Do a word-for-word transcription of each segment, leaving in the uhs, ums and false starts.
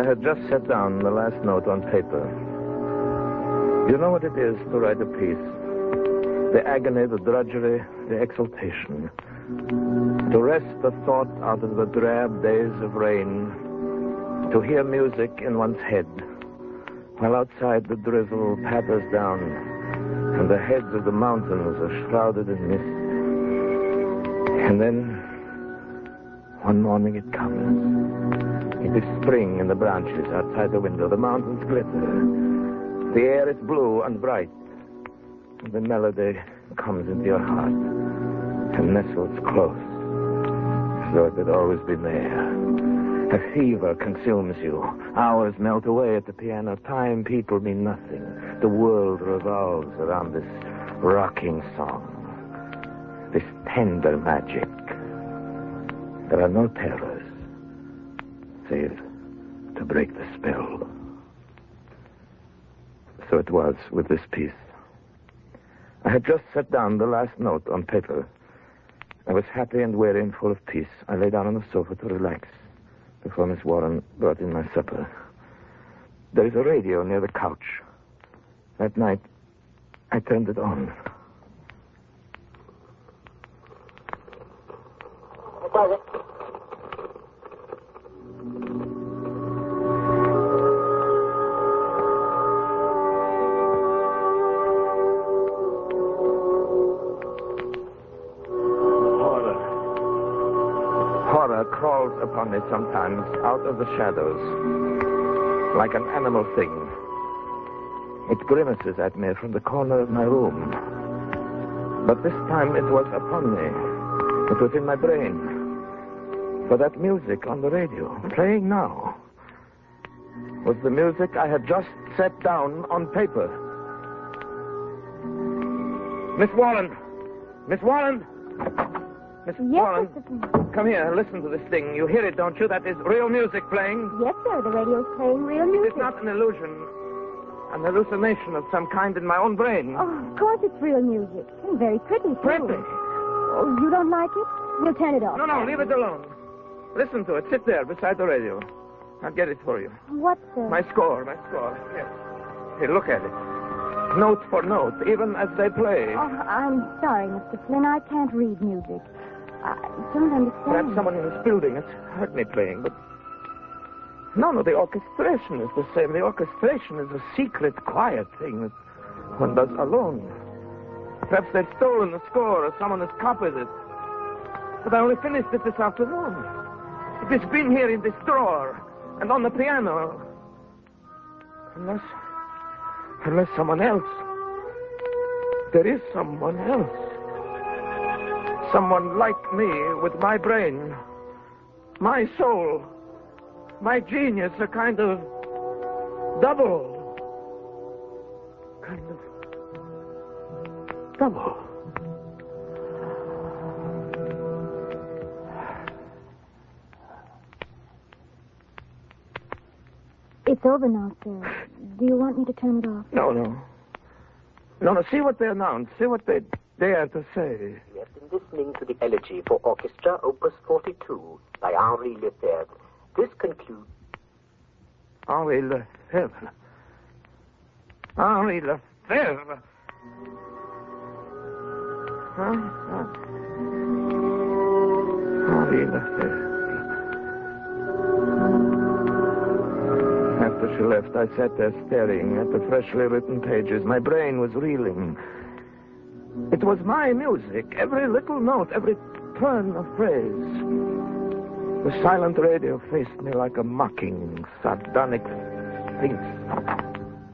I had just set down the last note on paper. You know what it is to write a piece. The agony, the drudgery, the exultation. To wrest a thought out of the drab days of rain. To hear music in one's head. While outside the drizzle patters down. And the heads of the mountains are shrouded in mist. And then... one morning it comes. It is spring in the branches outside the window. The mountains glitter. The air is blue and bright. And the melody comes into your heart and nestles close, as though it had always been there. A fever consumes you. Hours melt away at the piano. Time, people mean nothing. The world revolves around this rocking song, this tender magic. There are no terrors, save to break the spell. So it was with this piece. I had just set down the last note on paper. I was happy and weary and full of peace. I lay down on the sofa to relax before Miss Warren brought in my supper. There is a radio near the couch. That night, I turned it on. Upon me sometimes out of the shadows, like an animal thing. It grimaces at me from the corner of my room. But this time it was upon me. It was in my brain. For that music on the radio, playing now, was the music I had just set down on paper. Miss Warren! Miss Warren! Missus Yes, Warren, Mister come here, listen to this thing. You hear it, don't you? That is real music playing. Yes, sir, the radio's playing real music. It's not an illusion, an hallucination of some kind in my own brain. Oh, of course it's real music. And very pretty, too. Pretty? Oh, you don't like it? We'll turn it off. No, no, leave it alone. Listen to it. Sit there beside the radio. I'll get it for you. What, sir? My score, my score. Yes. Here, look at it. Note for note, even as they play. Oh, I'm sorry, Mister Flynn. I can't read music. I don't understand. Perhaps someone in this building has heard me playing, but... No, no, the orchestration is the same. The orchestration is a secret, quiet thing that one does alone. Perhaps they've stolen the score or someone has copied it. But I only finished it this afternoon. It has been here in this drawer and on the piano. Unless... Unless someone else. There is someone else. Someone like me with my brain, my soul, my genius, a kind of double. Kind of double. It's over now, sir. Do you want me to turn it off? No, no. No, no, see what they announce. See what they dare to say. We have been listening to the Elegy for Orchestra, Opus forty-two, by Henri Lefebvre. This concludes... Henri Lefebvre. Henri Lefebvre. Huh? Huh? Henri Lefebvre. After she left, I sat there staring at the freshly written pages. My brain was reeling. It was my music, every little note, every turn of phrase. The silent radio faced me like a mocking, sardonic sphinx.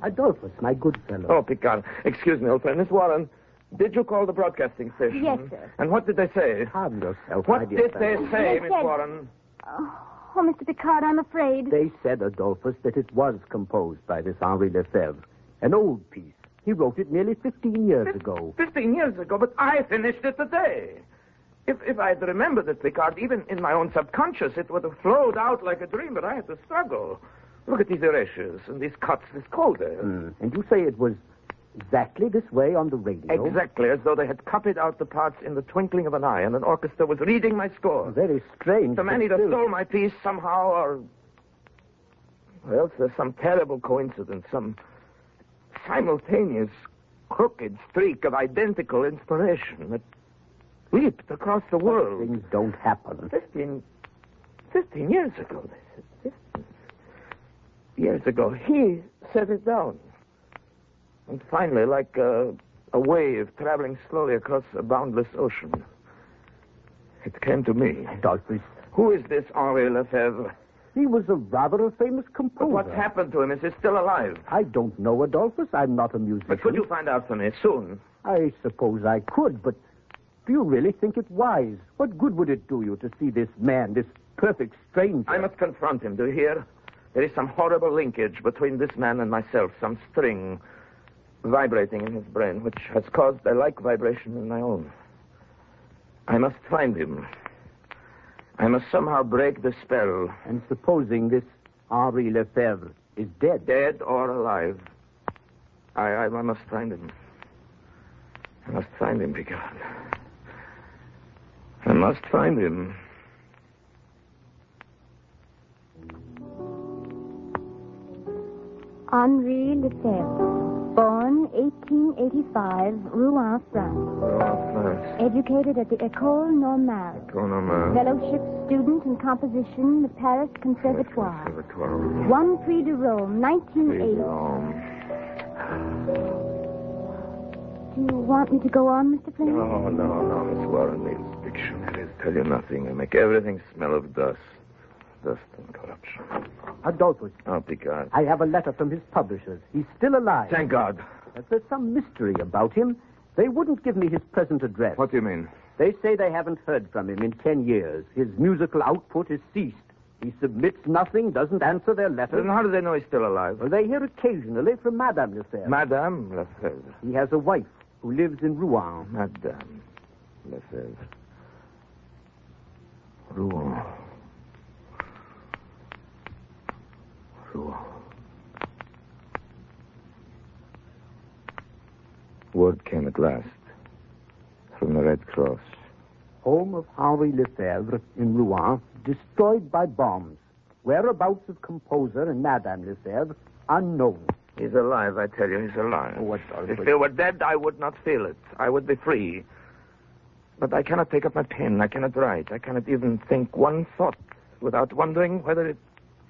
Adolphus, my good fellow. Oh, Picard. Excuse me, old friend. Miss Warren, did you call the broadcasting station? Yes, sir. And what did they say? Calm yourself, What did they say, Miss Warren? Oh. Oh, Mister Picard, I'm afraid. They said, Adolphus, that it was composed by this Henri Lefebvre, an old piece. He wrote it nearly fifteen years F- ago. fifteen years ago, but I finished it today. If if I'd remembered it, Picard, even in my own subconscious, it would have flowed out like a dream, but I had to struggle. Look at these erasures and these cuts, this colder. Mm. And you say it was exactly this way on the radio? Exactly, as though they had copied out the parts in the twinkling of an eye, and an orchestra was reading my score. Very strange. The man either stole my piece somehow, or Or else there's some terrible coincidence, some simultaneous, crooked streak of identical inspiration that leaped across the world. But things don't happen. Fifteen, fifteen years ago, they said. Fifteen years ago, he set it down. And finally, like a, a wave traveling slowly across a boundless ocean, it came to me. Adolphus. Who is this Henri Lefebvre? He was a rather a famous composer. But what's happened to him? Is he still alive? I don't know, Adolphus. I'm not a musician. But could you find out for me soon? I suppose I could, but do you really think it wise? What good would it do you to see this man, this perfect stranger? I must confront him, do you hear? There is some horrible linkage between this man and myself, some string vibrating in his brain, which has caused a like vibration in my own. I must find him. I must somehow break the spell. And supposing this Henri Lefebvre is dead? Dead or alive. I, I, I must find him. I must find him, Picard. I must find him. Henri Lefebvre, born eighteen eighty-five, Rouen, France. Educated at the Ecole Normale. Ecole Normale. Fellowship student in composition, the Paris Conservatoire. Paris Conservatoire. Won Prix de Rome, nineteen oh eight. Do you want me to go on, Mister Flynn? No, no, no, Miss Warren. These dictionaries tell you nothing. They make everything smell of dust. Dust and corruption. Adolphus. Oh, Picard. I have a letter from his publishers. He's still alive. Thank God. But there's some mystery about him. They wouldn't give me his present address. What do you mean? They say they haven't heard from him in ten years. His musical output has ceased. He submits nothing, doesn't answer their letters. Then how do they know he's still alive? Well, they hear occasionally from Madame Lefebvre. Madame Lefebvre? He has a wife who lives in Rouen. Madame Lefebvre. Rouen. Rouen. Word came at last from the Red Cross. Home of Henri Lefebvre in Rouen, destroyed by bombs. Whereabouts of composer and Madame Lefebvre, unknown. He's alive, I tell you, he's alive. Oh, if they were dead, I would not feel it. I would be free. But I cannot take up my pen, I cannot write, I cannot even think one thought without wondering whether it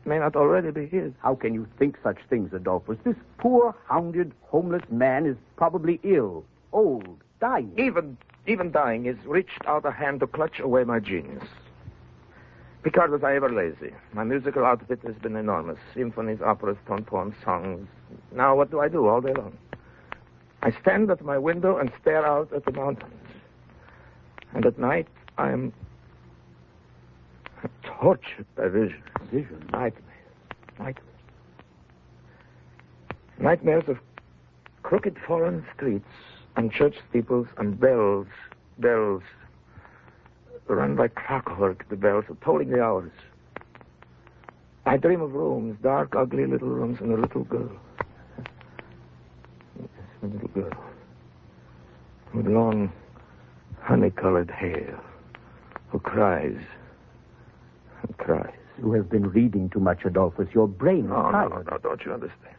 may not already be his. How can you think such things, Adolphus? This poor, hounded, homeless man is probably ill, old, dying. Even, even dying, he's reached out a hand to clutch away my genius. Picard, was I ever lazy? My musical outfit has been enormous. Symphonies, operas, tone poems, songs. Now what do I do all day long? I stand at my window and stare out at the mountains. And at night, I am tortured by visions. Visions? Nightmares. Nightmares. Nightmares of crooked foreign streets and church steeples and bells. Bells run by clockwork, the bells are tolling the hours. I dream of rooms, dark, ugly little rooms, and a little girl. Yes, a little girl. With long, honey-colored hair, who cries. And cries. You have been reading too much, Adolphus. Your brain is no, tired. No, no, no, don't you understand?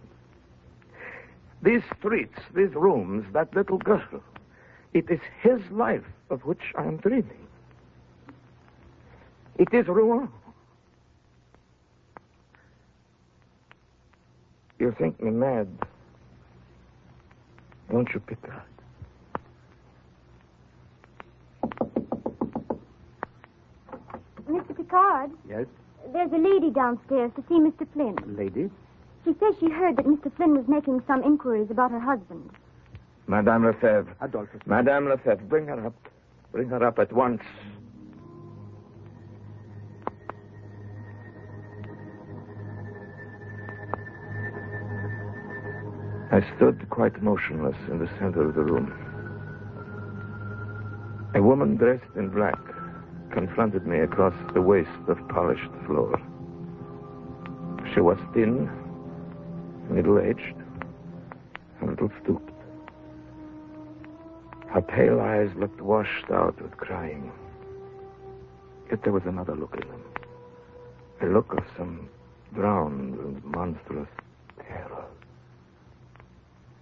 These streets, these rooms, that little girl, it is his life of which I am dreaming. It is Rouen. You think me mad, don't you, Picard? Mister Picard? Yes? There's a lady downstairs to see Mister Flynn. Lady? She says she heard that Mister Flynn was making some inquiries about her husband. Madame Lefebvre. Adolphus. Madame Lefebvre, bring her up. Bring her up at once. I stood quite motionless in the center of the room. A woman dressed in black confronted me across the waste of polished floor. She was thin, middle-aged, a little stooped. Her pale eyes looked washed out with crying. Yet there was another look in them, a look of some drowned in monstrous terror.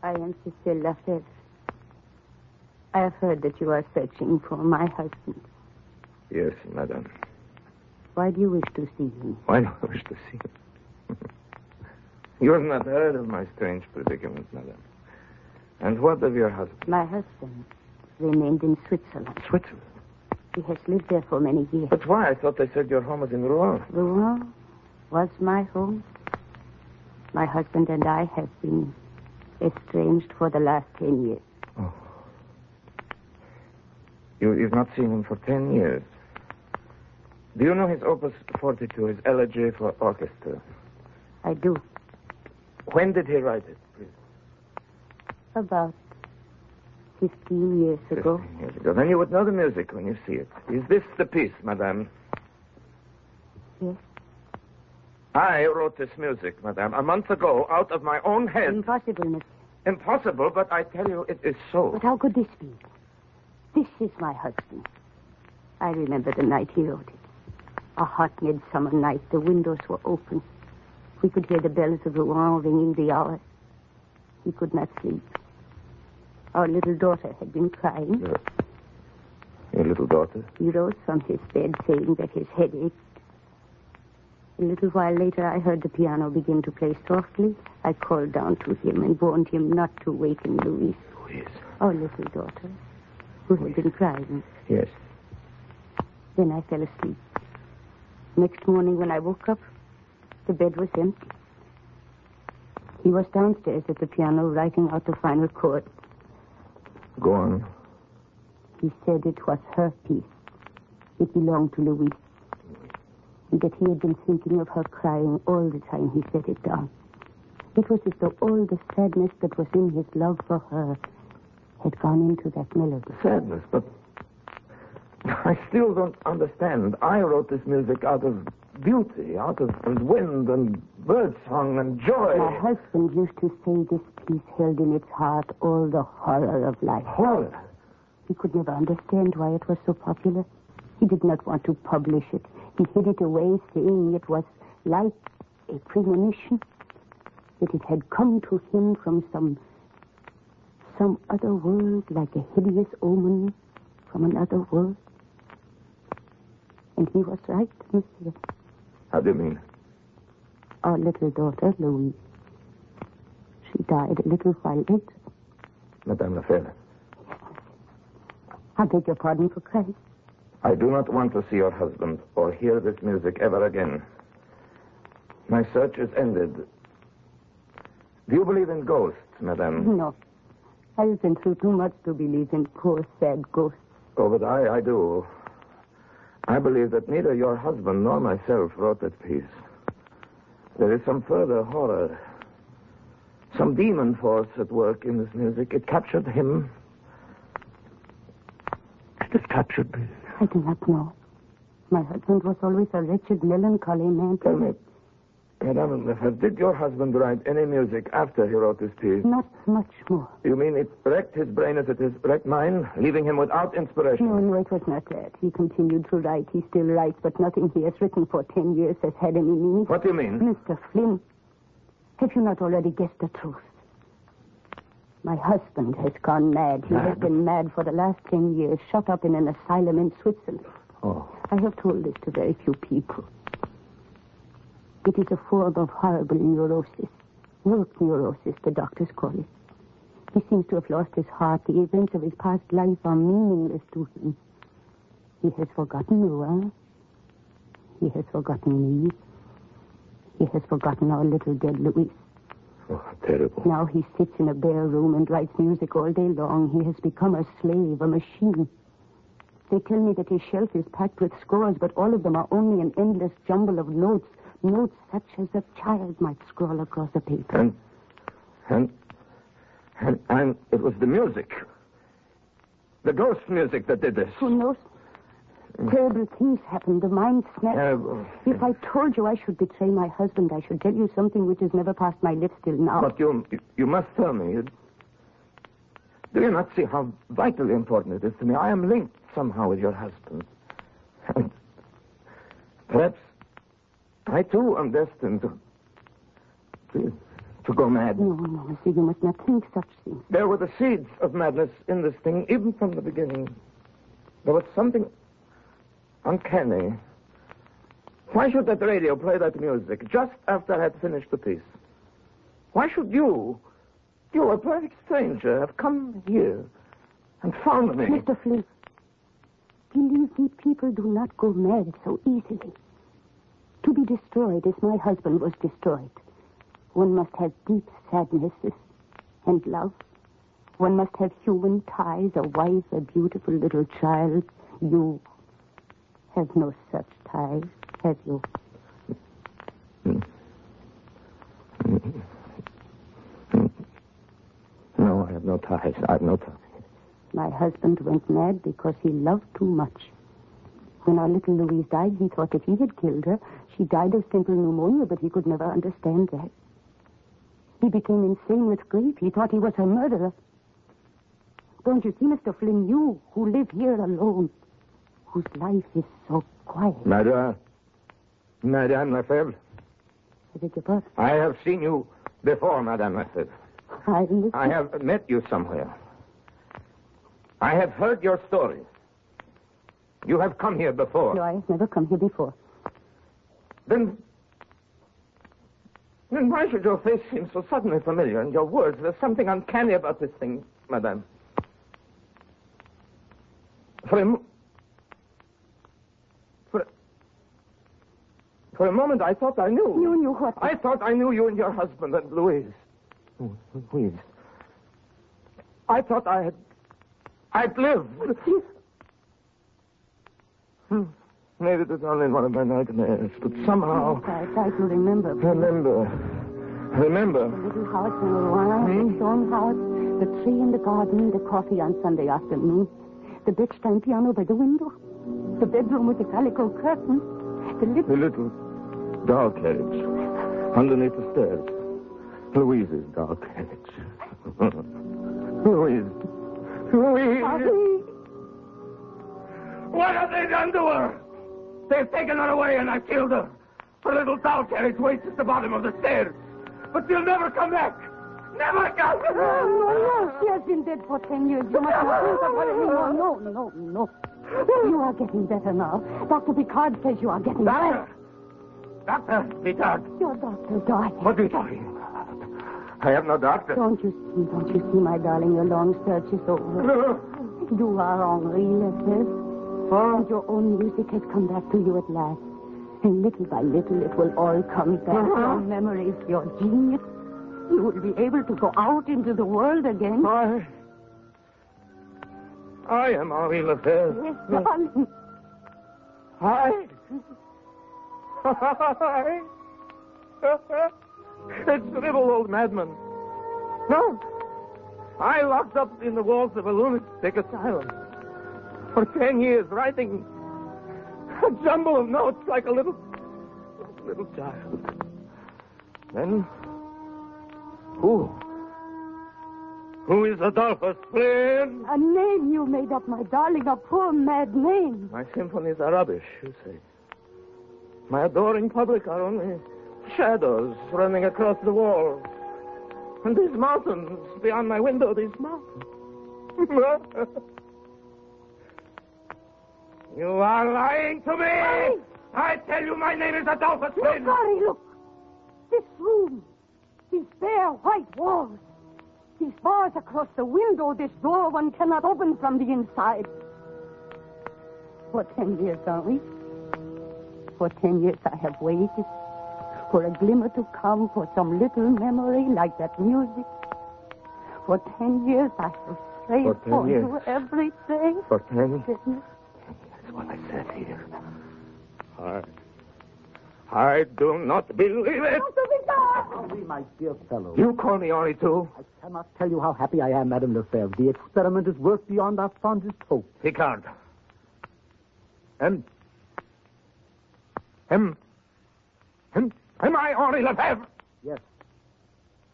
I am Lucille Lafitte. I have heard that you are searching for my husband. Yes, madame. Why do you wish to see him? Why do I wish to see him? You have not heard of my strange predicament, madame. And what of your husband? My husband remained in Switzerland. Switzerland? He has lived there for many years. But why? I thought they said your home was in Rouen. Rouen was my home. My husband and I have been estranged for the last ten years. Oh. You, you've not seen him for ten years. Do you know his opus forty-two, his Elegy for Orchestra? I do. When did he write it, please? About fifteen years ago. Fifteen years ago. Then you would know the music when you see it. Is this the piece, madame? Yes. I wrote this music, madame, a month ago, out of my own head. Impossible, miss. Impossible, but I tell you, it is so. But how could this be? This is my husband. I remember the night he wrote it. A hot midsummer night, the windows were open. We could hear the bells of Rouen ringing the hour. He could not sleep. Our little daughter had been crying. Your, your little daughter? He rose from his bed, saying that his head ached. A little while later, I heard the piano begin to play softly. I called down to him and warned him not to waken Louise. Louise? Our little daughter, who Louise. had been crying. Yes. Then I fell asleep. Next morning, when I woke up, the bed was empty. He was downstairs at the piano, writing out the final chord. Go on. He said it was her piece. It belonged to Louise. And that he had been thinking of her crying all the time he set it down. It was as though all the sadness that was in his love for her had gone into that melody. Sadness, but I still don't understand. I wrote this music out of beauty, out of wind and birdsong and joy. My husband used to say this piece held in its heart all the horror of life. Horror? He could never understand why it was so popular. He did not want to publish it. He hid it away, saying it was like a premonition, that it had come to him from some, some other world, like a hideous omen from another world. And he was right, monsieur. How do you mean? Our little daughter, Louise. She died a little while later. Madame Lefebvre. I beg your pardon for crying. I do not want to see your husband or hear this music ever again. My search is ended. Do you believe in ghosts, madame? No. I've been through too much to believe in poor, sad ghosts. Oh, but I, I do. I believe that neither your husband nor myself wrote that piece. There is some further horror. Some demon force at work in this music. It captured him. It is captured me. I do not know. My husband was always a wretched, melancholy man. Tell me, Madame Lefebvre, did your husband write any music after he wrote this piece? Not much more. You mean it wrecked his brain as it has wrecked mine, leaving him without inspiration? No, no, it was not that. He continued to write. He still writes, but nothing he has written for ten years has had any meaning. What do you mean? Mister Flynn, have you not already guessed the truth? My husband has gone mad. He mad. has been mad for the last ten years, shut up in an asylum in Switzerland. Oh. I have told this to very few people. It is a form of horrible neurosis. Work neurosis, the doctors call it. He seems to have lost his heart. The events of his past life are meaningless to him. He has forgotten Rouen. He has forgotten me. He has forgotten our little dead Louise. Oh, terrible. Now he sits in a bare room and writes music all day long. He has become a slave, a machine. They tell me that his shelf is packed with scores, but all of them are only an endless jumble of notes. Notes such as a child might scrawl across a paper. And, and, and, and it was the music. The ghost music that did this. Who knows? Terrible things happened. The mind snapped. Terrible. If I told you I should betray my husband, I should tell you something which has never passed my lips till now. But you, you, you must tell me. Do you not see how vitally important it is to me? I am linked somehow with your husband. And perhaps I, too, am destined to, to, to go mad. No, no, Monsieur, you must not think such things. There were the seeds of madness in this thing, even from the beginning. There was something uncanny. Why should that radio play that music just after I had finished the piece? Why should you, you, a perfect stranger, have come here and found me? Mister Flynn, believe me, people do not go mad so easily. To be destroyed as my husband was destroyed, one must have deep sadnesses and love. One must have human ties, a wife, a beautiful little child. You have no such ties, have you? No, I have no ties. I have no ties. My husband went mad because he loved too much. When our little Louise died, he thought that he had killed her. She died of simple pneumonia, but he could never understand that. He became insane with grief. He thought he was her murderer. Don't you see, Mister Flynn, you who live here alone, whose life is so quiet. Madame, Madame Lefebvre. I beg your pardon. I have seen you before, Madame Lefebvre. I, I have met you somewhere. I have heard your story. You have come here before. No, I have never come here before. Then, then why should your face seem so suddenly familiar and your words? There's something uncanny about this thing, Madame. For a, for a, for a moment, I thought I knew. You knew what? I thought I knew you and your husband and Louise. Oh, Louise. I thought I had, I'd lived. Hmm. Maybe it was only one of my nightmares, but somehow... I try to remember. Remember. Remember. The little house in Rouen, the stone house, the tree in the garden, the coffee on Sunday afternoon, the Bechstein piano by the window, the bedroom with the calico curtains, the little... The little doll cage underneath the stairs. Louise's doll cage. Louise. Louise. Louise. What have they done to her? They've taken her away and I've killed her. Her little doll carriage waits at the bottom of the stairs. But she'll never come back. Never come back. No, no, no. She has been dead for ten years. You must not think of her anymore. No, no, no. You are getting better now. Doctor Picard says you are getting doctor. better. Doctor Picard. Your doctor died. What are you talking about? I have no doctor. Don't you see, don't you see, my darling, your long search is over. No. You are Henri Lefebvre. And your own music has come back to you at last. And little by little, it will all come back. Uh-huh. Your memories, your genius. You will be able to go out into the world again. I... I am Henri Lefebvre. Yes, darling. I... I... It's the little old madman. No. I locked up in the walls of a lunatic asylum. For ten years, writing a jumble of notes like a little, little child. Then, who? Who is Adolphus Flynn? A name you made up, my darling, a poor mad name. My symphonies are rubbish, you say. My adoring public are only shadows running across the walls. And these mountains beyond my window, these mountains. You are lying to me! Lying. I tell you, my name is Adolphus Flynn! Look, Harry, look! This room, these bare white walls, these bars across the window, this door one cannot open from the inside. For ten years, aren't we? For ten years I have waited for a glimmer to come, for some little memory like that music. For ten years I have prayed for, for you every day. For ten years. What I said here. I... I do not believe it. Henri, my dear fellow. You call me Henri, too? I cannot tell you how happy I am, Madame Lefebvre. The experiment has worked beyond our fondest hope. He can't. And... Him... Him... Am I Henri Lefebvre? Yes.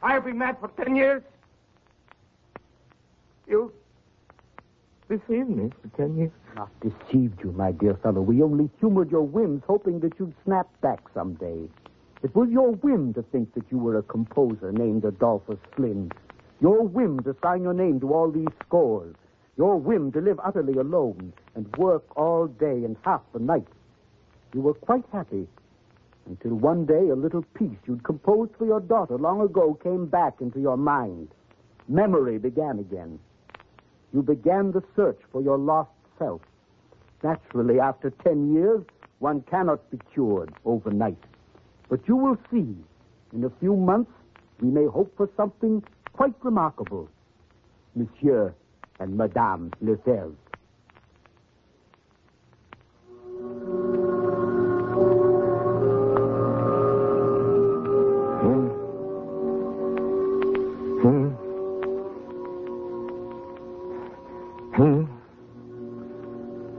I have been mad for ten years. You... deceive me for ten years. Not deceived you, my dear fellow. We only humored your whims, hoping that you'd snap back someday. It was your whim to think that you were a composer named Adolphus Flynn. Your whim to sign your name to all these scores. Your whim to live utterly alone and work all day and half the night. You were quite happy until one day a little piece you'd composed for your daughter long ago came back into your mind. Memory began again. You began the search for your lost self. Naturally, after ten years, one cannot be cured overnight. But you will see, in a few months, we may hope for something quite remarkable. Monsieur and Madame Lefebvre.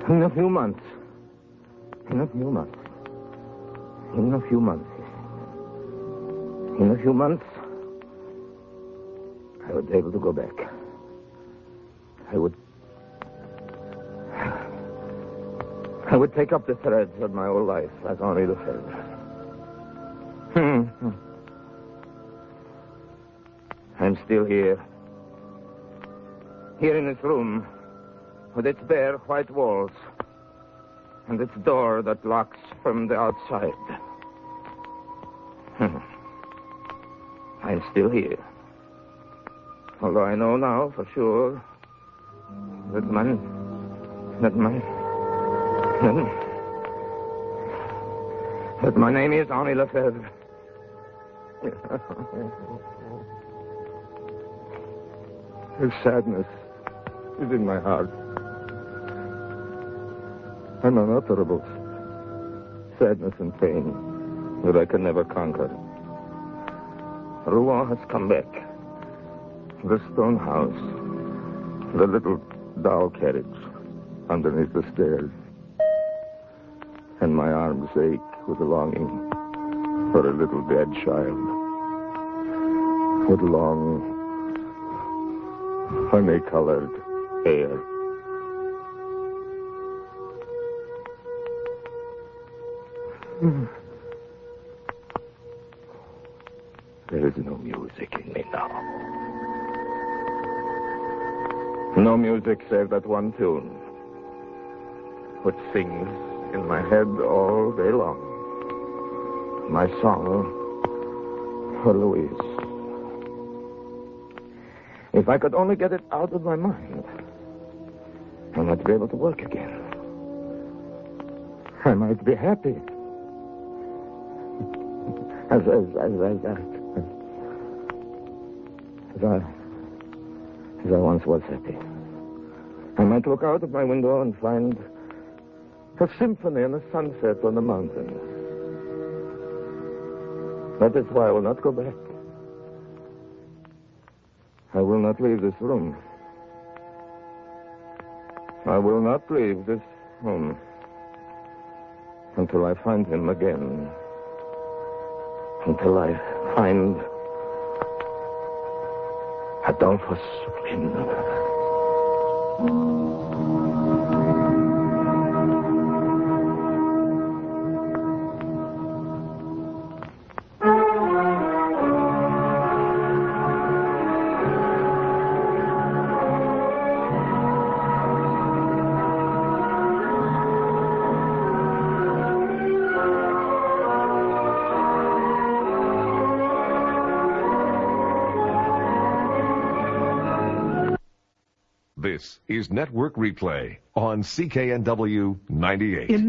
In a few months. In a few months. In a few months. In a few months, I would be able to go back. I would... I would take up the threads of my old life like Henri Lefebvre. I'm still here. Here in this room, with its bare white walls and its door that locks from the outside. I'm still here. Although I know now for sure that my... that my... that my name is Henri Lefebvre. His sadness is in my heart. An unutterable sadness and pain that I can never conquer. Rouen has come back. The stone house. The little doll carriage underneath the stairs. And my arms ache with a longing for a little dead child. With long, honey-colored hair. There is no music in me now. No music save that one tune, which sings in my head all day long. My song for Louise. If I could only get it out of my mind, I might be able to work again. I might be happy. As, as, as, as, as, as, I, as I once was happy. I might look out of my window and find a symphony and a sunset on the mountains. That is why I will not go back. I will not leave this room. I will not leave this room until I find him again. Until I find Adolphus Flynn. This is Network Replay on C K N W ninety-eight. In